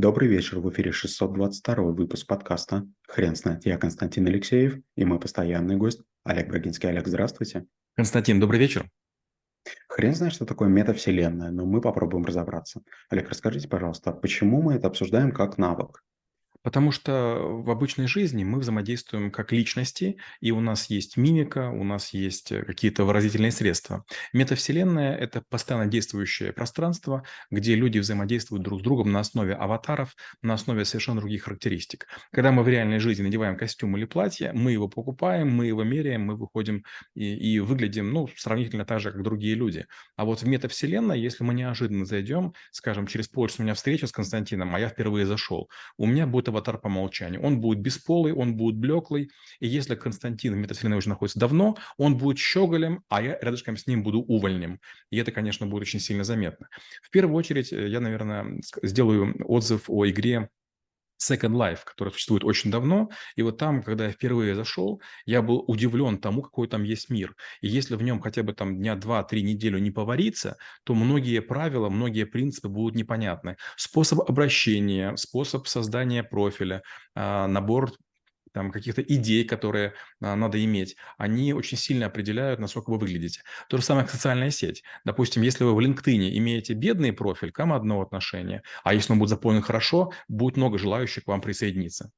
Добрый вечер, в эфире 622 выпуск подкаста «Хрен знает». Я Константин Алексеев и мой постоянный гость Олег Брагинский. Олег, здравствуйте. Константин, добрый вечер. Хрен знает, что такое метавселенная, но мы попробуем разобраться. Олег, расскажите, пожалуйста, почему мы это обсуждаем как навык? Потому что в обычной жизни мы взаимодействуем как личности, и у нас есть мимика, у нас есть какие-то выразительные средства. Метавселенная – это постоянно действующее пространство, где люди взаимодействуют друг с другом на основе аватаров, на основе совершенно других характеристик. Когда мы в реальной жизни надеваем костюм или платье, мы его покупаем, мы его меряем, мы выходим и выглядим сравнительно так же, как другие люди. А вот в метавселенной, если мы неожиданно зайдем, скажем, через полчаса у меня встреча с Константином, а я впервые зашел, у меня будет аватар по умолчанию. Он будет бесполый, он будет блеклый. И если Константин в метавселенной уже находится давно, он будет щеголем, а я рядышком с ним буду увольнем. И это, конечно, будет очень сильно заметно. В первую очередь я, наверное, сделаю отзыв о игре Second Life, которая существует очень давно. И вот там, когда я впервые зашел, я был удивлен тому, какой там есть мир. И если в нем хотя бы там дня 2-3 неделю не повариться, то многие правила, многие принципы будут непонятны. Способ обращения, способ создания профиля, набор там каких-то идей, которые надо иметь, они очень сильно определяют, насколько вы выглядите. То же самое, как социальная сеть. Допустим, если вы в LinkedIn имеете бедный профиль, к вам одно отношение, а если он будет заполнен хорошо, будет много желающих к вам присоединиться.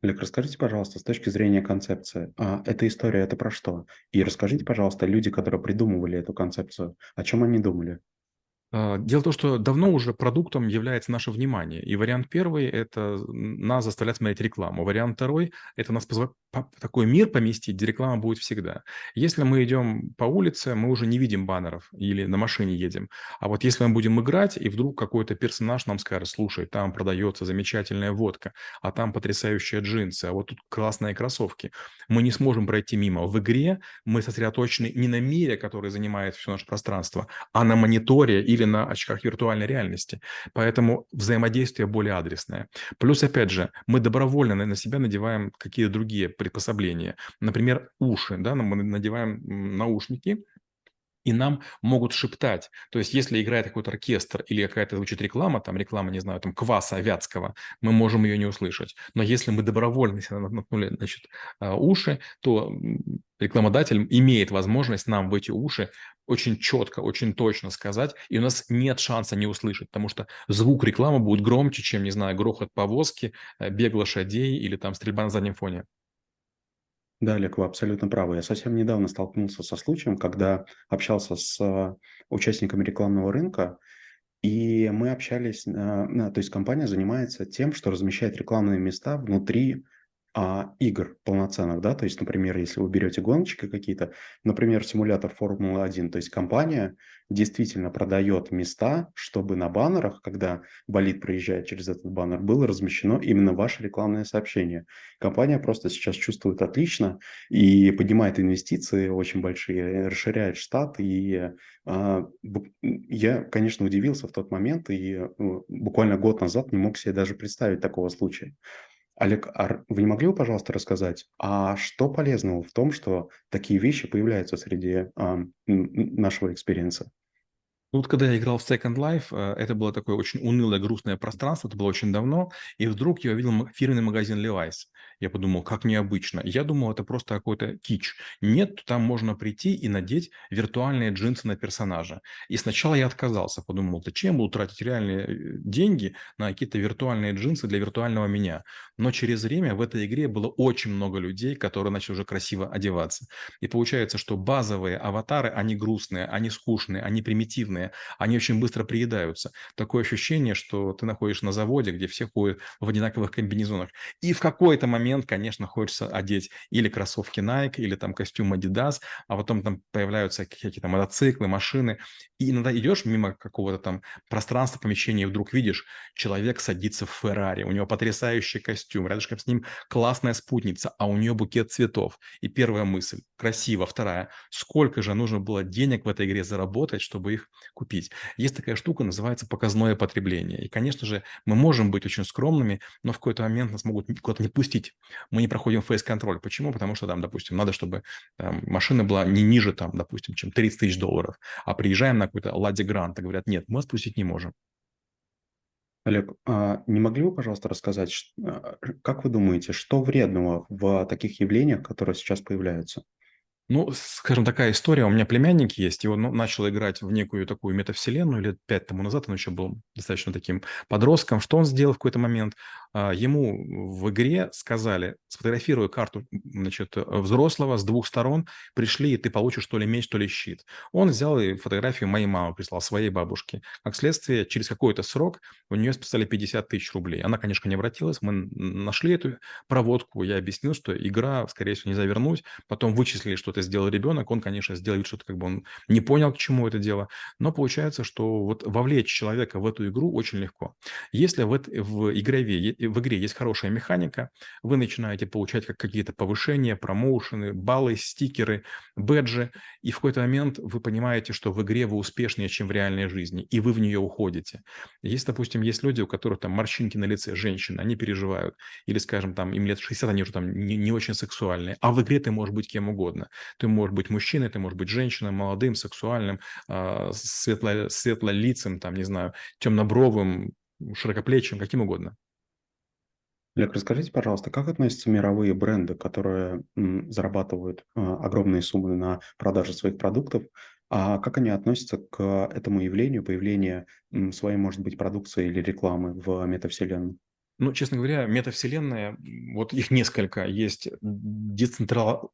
Олег, расскажите, пожалуйста, с точки зрения концепции, эта история – это про что? И расскажите, пожалуйста, люди, которые придумывали эту концепцию, о чем они думали? Дело в том, что давно уже продуктом является наше внимание. И вариант первый – это нас заставлять смотреть рекламу. Вариант второй – это нас позволяет такой мир поместить, где реклама будет всегда. Если мы идем по улице, мы уже не видим баннеров или на машине едем. А вот если мы будем играть, и вдруг какой-то персонаж нам скажет: слушай, там продается замечательная водка, а там потрясающие джинсы, а вот тут классные кроссовки. Мы не сможем пройти мимо. В игре мы сосредоточены не на мире, который занимает все наше пространство, а на мониторе или на очках виртуальной реальности. Поэтому взаимодействие более адресное. Плюс, опять же, мы добровольно на себя надеваем какие-то другие приспособления. Например, уши. Да? Мы надеваем наушники, и нам могут шептать. То есть, если играет какой-то оркестр или какая-то звучит реклама, там реклама, не знаю, там кваса вятского, мы можем ее не услышать. Но если мы добровольно наткнули, уши, то рекламодатель имеет возможность нам в эти уши очень четко, очень точно сказать, и у нас нет шанса не услышать, потому что звук рекламы будет громче, чем, не знаю, грохот повозки, бег лошадей или там стрельба на заднем фоне. Да, Олег, вы абсолютно правы. Я совсем недавно столкнулся со случаем, когда общался с участниками рекламного рынка, и мы общались, то есть компания занимается тем, что размещает рекламные места внутри игр полноценных, да, то есть, например, если вы берете гоночки какие-то, например, симулятор Формулы-1, то есть компания действительно продает места, чтобы на баннерах, когда болид проезжает через этот баннер, было размещено именно ваше рекламное сообщение. Компания просто сейчас чувствует отлично и поднимает инвестиции очень большие, расширяет штат. И я, конечно, удивился в тот момент и буквально год назад не мог себе даже представить такого случая. Олег, вы не могли бы, пожалуйста, рассказать, а что полезного в том, что такие вещи появляются среди нашего экспириенса? Вот когда я играл в Second Life, это было такое очень унылое, грустное пространство, это было очень давно, и вдруг я увидел фирменный магазин Levi's. Я подумал, как необычно. Я думал, это просто какой-то кич. Нет, там можно прийти и надеть виртуальные джинсы на персонажа. И сначала я отказался, подумал, зачем буду тратить реальные деньги на какие-то виртуальные джинсы для виртуального меня. Но через время в этой игре было очень много людей, которые начали уже красиво одеваться. И получается, что базовые аватары, они грустные, они скучные, они примитивные. Они очень быстро приедаются. Такое ощущение, что ты находишься на заводе, где все ходят в одинаковых комбинезонах. И в какой-то момент, конечно, хочется одеть или кроссовки Nike, или там костюм Adidas, а потом там появляются какие-то мотоциклы, машины. И иногда идешь мимо какого-то там пространства, помещения, и вдруг видишь, человек садится в Ferrari, у него потрясающий костюм, рядышком с ним классная спутница, а у нее букет цветов. И первая мысль – красиво. Вторая – сколько же нужно было денег в этой игре заработать, чтобы их купить. Есть такая штука, называется показное потребление. И, конечно же, мы можем быть очень скромными, но в какой-то момент нас могут куда-то не пустить. Мы не проходим фейс-контроль. Почему? Потому что там, допустим, надо, чтобы там машина была не ниже, там, допустим, чем $30 тысяч, а приезжаем на какой-то Ладе Гранта, говорят, нет, мы спустить не можем. Олег, не могли бы, пожалуйста, рассказать, как вы думаете, что вредного в таких явлениях, которые сейчас появляются? Ну, скажем, такая история. У меня племянник есть, и он начал играть в некую такую метавселенную лет 5 тому назад, он еще был достаточно таким подростком. Что он сделал в какой-то момент? Ему в игре сказали: сфотографируй карту, значит, взрослого с двух сторон, пришли, и ты получишь то ли меч, то ли щит. Он взял и фотографию моей мамы прислал, своей бабушке. Как следствие, через какой-то срок у нее списали 50 тысяч рублей. Она, конечно, не обратилась, мы нашли эту проводку, я объяснил, что игра, скорее всего, нельзя вернуть, потом вычислили, что это сделал ребенок, он, конечно, сделал вид, что как бы он не понял, к чему это дело, но получается, что вот вовлечь человека в эту игру очень легко. Если в игре есть хорошая механика, вы начинаете получать какие-то повышения, промоушены, баллы, стикеры, бэджи, и в какой-то момент вы понимаете, что в игре вы успешнее, чем в реальной жизни, и вы в нее уходите. Если, допустим, есть люди, у которых там морщинки на лице, женщины, они переживают, или, скажем, там им лет 60, они уже там не очень сексуальные, а в игре ты можешь быть кем угодно. Ты можешь быть мужчиной, ты можешь быть женщиной, молодым, сексуальным, светлолицым, там, не знаю, темнобровым, широкоплечим, каким угодно. Олег, расскажите, пожалуйста, как относятся мировые бренды, которые зарабатывают огромные суммы на продаже своих продуктов, а как они относятся к этому явлению, появлению своей, может быть, продукции или рекламы в метавселенной? Ну, честно говоря, метавселенная, вот их несколько. Есть Decentralized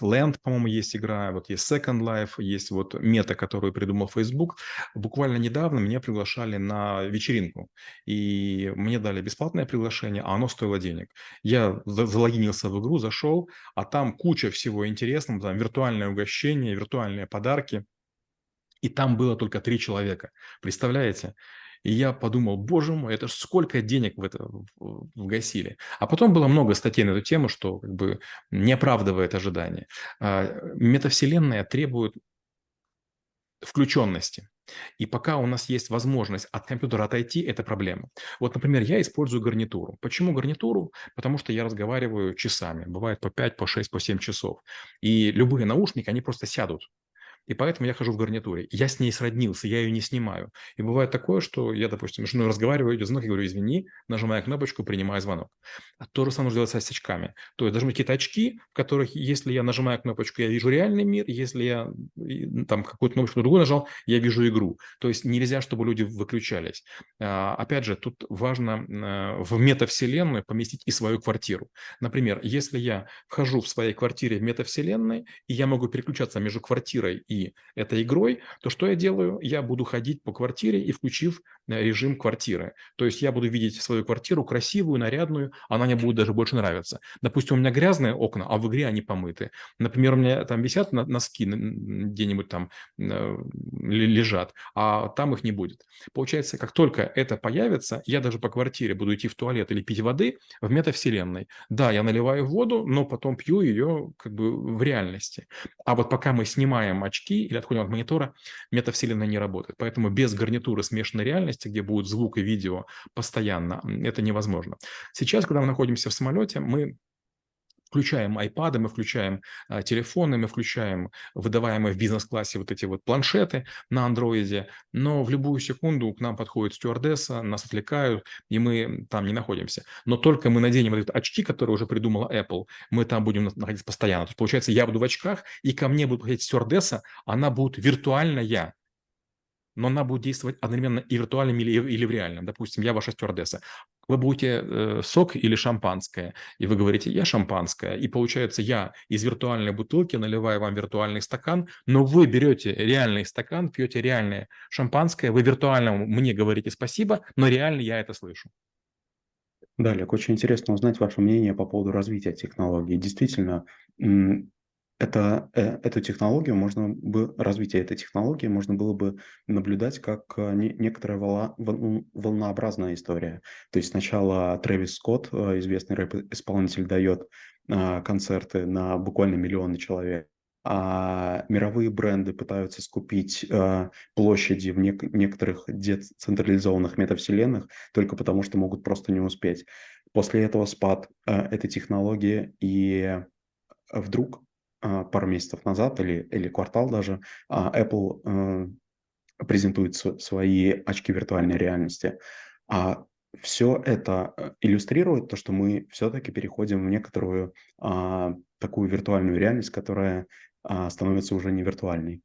Land, по-моему, есть игра, вот есть Second Life, есть вот мета, которую придумал Facebook. Буквально недавно меня приглашали на вечеринку, и мне дали бесплатное приглашение, а оно стоило денег. Я залогинился в игру, зашел, а там куча всего интересного, там виртуальное угощение, виртуальные подарки, и там было только 3 человека, представляете? И я подумал, боже мой, это ж сколько денег в это вгасили. А потом было много статей на эту тему, что как бы не оправдывает ожидания. Метавселенная требует включенности. И пока у нас есть возможность от компьютера отойти, это проблема. Вот, например, я использую гарнитуру. Почему гарнитуру? Потому что я разговариваю часами. Бывает по 5, по 6, по 7 часов. И любые наушники, они просто сядут. И поэтому я хожу в гарнитуре. Я с ней сроднился, я ее не снимаю. И бывает такое, что я, допустим, с женой разговариваю, идет звонок, я говорю, извини, нажимаю кнопочку, принимаю звонок. А то же самое нужно делать с очками. То есть должны быть какие-то очки, в которых, если я нажимаю кнопочку, я вижу реальный мир, если я там какую-то кнопочку другую нажал, я вижу игру. То есть нельзя, чтобы люди выключались. Опять же, тут важно в метавселенную поместить и свою квартиру. Например, если я вхожу в своей квартире в метавселенной, и я могу переключаться между квартирой и этой игрой, то что я делаю? Я буду ходить по квартире и включив режим квартиры. То есть я буду видеть свою квартиру красивую, нарядную, она мне будет даже больше нравиться. Допустим, у меня грязные окна, а в игре они помыты. Например, у меня там висят носки, где-нибудь там лежат, а там их не будет. Получается, как только это появится, я даже по квартире буду идти в туалет или пить воды в метавселенной. Да, я наливаю воду, но потом пью ее как бы в реальности. А вот пока мы снимаем очки или отходим от монитора, метавселенная не работает. Поэтому без гарнитуры смешанной реальности, где будет звук и видео постоянно, это невозможно. Сейчас, когда мы находимся в самолете, мы включаем iPad, мы включаем телефоны, мы включаем выдаваемые в бизнес-классе вот эти вот планшеты на андроиде, но в любую секунду к нам подходит стюардесса, нас отвлекают, и мы там не находимся. Но только мы наденем вот эти очки, которые уже придумала Apple, мы там будем находиться постоянно. То есть, получается, я буду в очках, и ко мне будет подходить стюардесса, она будет виртуальная, но она будет действовать одновременно и виртуальным, или в реальном. Допустим, я ваша стюардесса. Вы будете сок или шампанское, и вы говорите, я шампанское. И получается, я из виртуальной бутылки наливаю вам виртуальный стакан, но вы берете реальный стакан, пьете реальное шампанское, вы виртуальному мне говорите спасибо, но реально я это слышу. Да, Олег, очень интересно узнать ваше мнение по поводу развития технологий. Действительно, развитие этой технологии можно было бы наблюдать как некоторая волнообразная история. То есть сначала Трэвис Скотт, известный рэп-исполнитель, дает концерты на буквально миллионы человек, а мировые бренды пытаются скупить площади в некоторых децентрализованных метавселенных только потому, что могут просто не успеть. После этого спад этой технологии, и вдруг пару месяцев назад или квартал даже, Apple презентует свои очки виртуальной реальности. А все это иллюстрирует то, что мы все-таки переходим в некоторую такую виртуальную реальность, которая становится уже не виртуальной.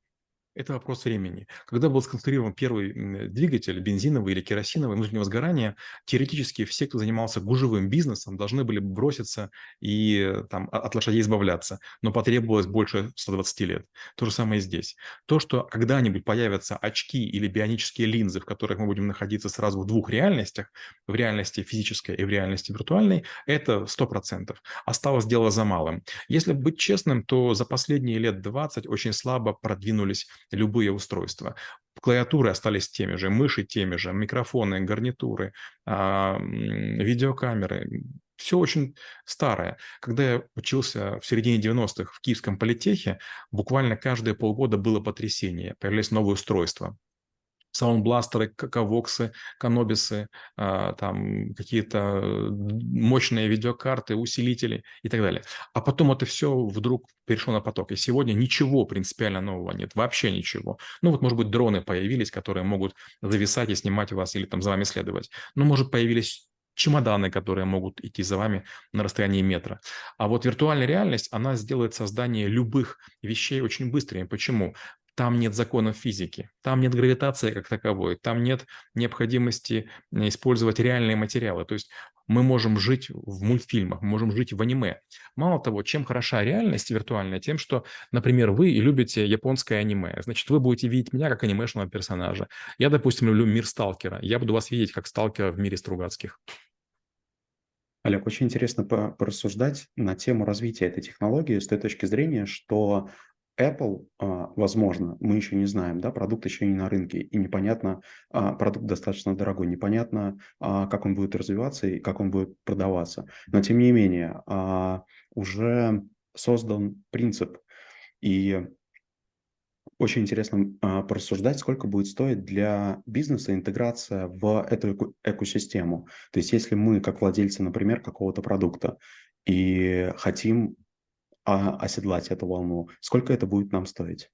Это вопрос времени. Когда был сконструирован первый двигатель, бензиновый или керосиновый, внутреннего сгорания, теоретически все, кто занимался гужевым бизнесом, должны были броситься и там, от лошадей избавляться. Но потребовалось больше 120 лет. То же самое и здесь. То, что когда-нибудь появятся очки или бионические линзы, в которых мы будем находиться сразу в двух реальностях, в реальности физической и в реальности виртуальной, это 100%. Осталось дело за малым. Если быть честным, то за последние лет 20 очень слабо продвинулись любые устройства. Клавиатуры остались теми же, мыши теми же, микрофоны, гарнитуры, видеокамеры. Все очень старое. Когда я учился в середине 90-х в Киевском политехе, буквально каждые полгода было потрясение. Появлялись новые устройства. Саундбластеры, каковоксы, канобисы, там какие-то мощные видеокарты, усилители и так далее. А потом это все вдруг перешло на поток. И сегодня ничего принципиально нового нет, вообще ничего. Ну вот, может быть, дроны появились, которые могут зависать и снимать вас или там за вами следовать. Ну, может, появились чемоданы, которые могут идти за вами на расстоянии метра. А вот виртуальная реальность, она сделает создание любых вещей очень быстрее. Почему? Там нет законов физики, там нет гравитации как таковой, там нет необходимости использовать реальные материалы. То есть мы можем жить в мультфильмах, мы можем жить в аниме. Мало того, чем хороша реальность виртуальная, тем, что, например, вы любите японское аниме. Значит, вы будете видеть меня как анимешного персонажа. Я, допустим, люблю мир Сталкера. Я буду вас видеть как Сталкера в мире Стругацких. Олег, очень интересно порассуждать на тему развития этой технологии с той точки зрения, что Apple, возможно, мы еще не знаем, да, продукт еще не на рынке, и непонятно, продукт достаточно дорогой, непонятно, как он будет развиваться и как он будет продаваться. Но, тем не менее, уже создан принцип, и очень интересно порассуждать, сколько будет стоить для бизнеса интеграция в эту экосистему. То есть, если мы, как владельцы, например, какого-то продукта, и хотим оседлать эту волну. Сколько это будет нам стоить?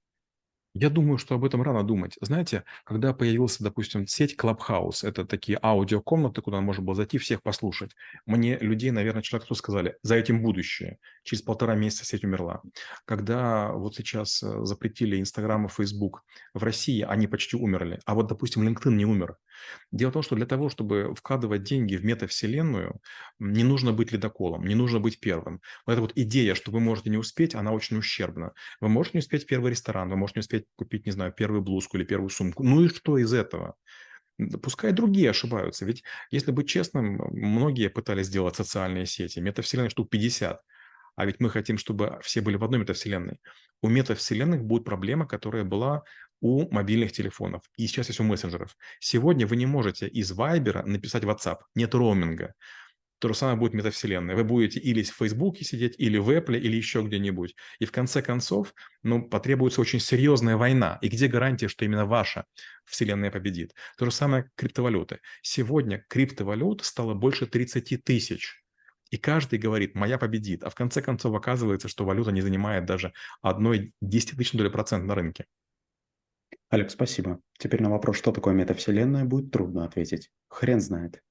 Я думаю, что об этом рано думать. Знаете, когда появился, допустим, сеть Clubhouse, это такие аудиокомнаты, куда можно было зайти, всех послушать. Мне людей, наверное, человек, кто сказали, за этим будущее. Через 1,5 месяца сеть умерла. Когда вот сейчас запретили Инстаграм и Фейсбук в России, они почти умерли. А вот, допустим, LinkedIn не умер. Дело в том, что для того, чтобы вкладывать деньги в метавселенную, не нужно быть ледоколом, не нужно быть первым. Вот эта вот идея, что вы можете не успеть, она очень ущербна. Вы можете не успеть первый ресторан, вы можете не успеть купить, не знаю, первую блузку или первую сумку. Ну и что из этого? Пускай другие ошибаются. Ведь, если быть честным, многие пытались сделать социальные сети. Метавселенная штук 50. А ведь мы хотим, чтобы все были в одной метавселенной. У метавселенных будет проблема, которая была у мобильных телефонов. И сейчас есть у мессенджеров. Сегодня вы не можете из Viber написать WhatsApp. Нет роуминга. То же самое будет метавселенная. Вы будете или в Фейсбуке сидеть, или в Apple, или еще где-нибудь. И в конце концов, ну, потребуется очень серьезная война. И где гарантия, что именно ваша вселенная победит? То же самое криптовалюты. Сегодня криптовалют стало больше 30 тысяч. И каждый говорит, моя победит. А в конце концов оказывается, что валюта не занимает даже 0,1% на рынке. Олег, спасибо. Теперь на вопрос, что такое метавселенная, будет трудно ответить. Хрен знает.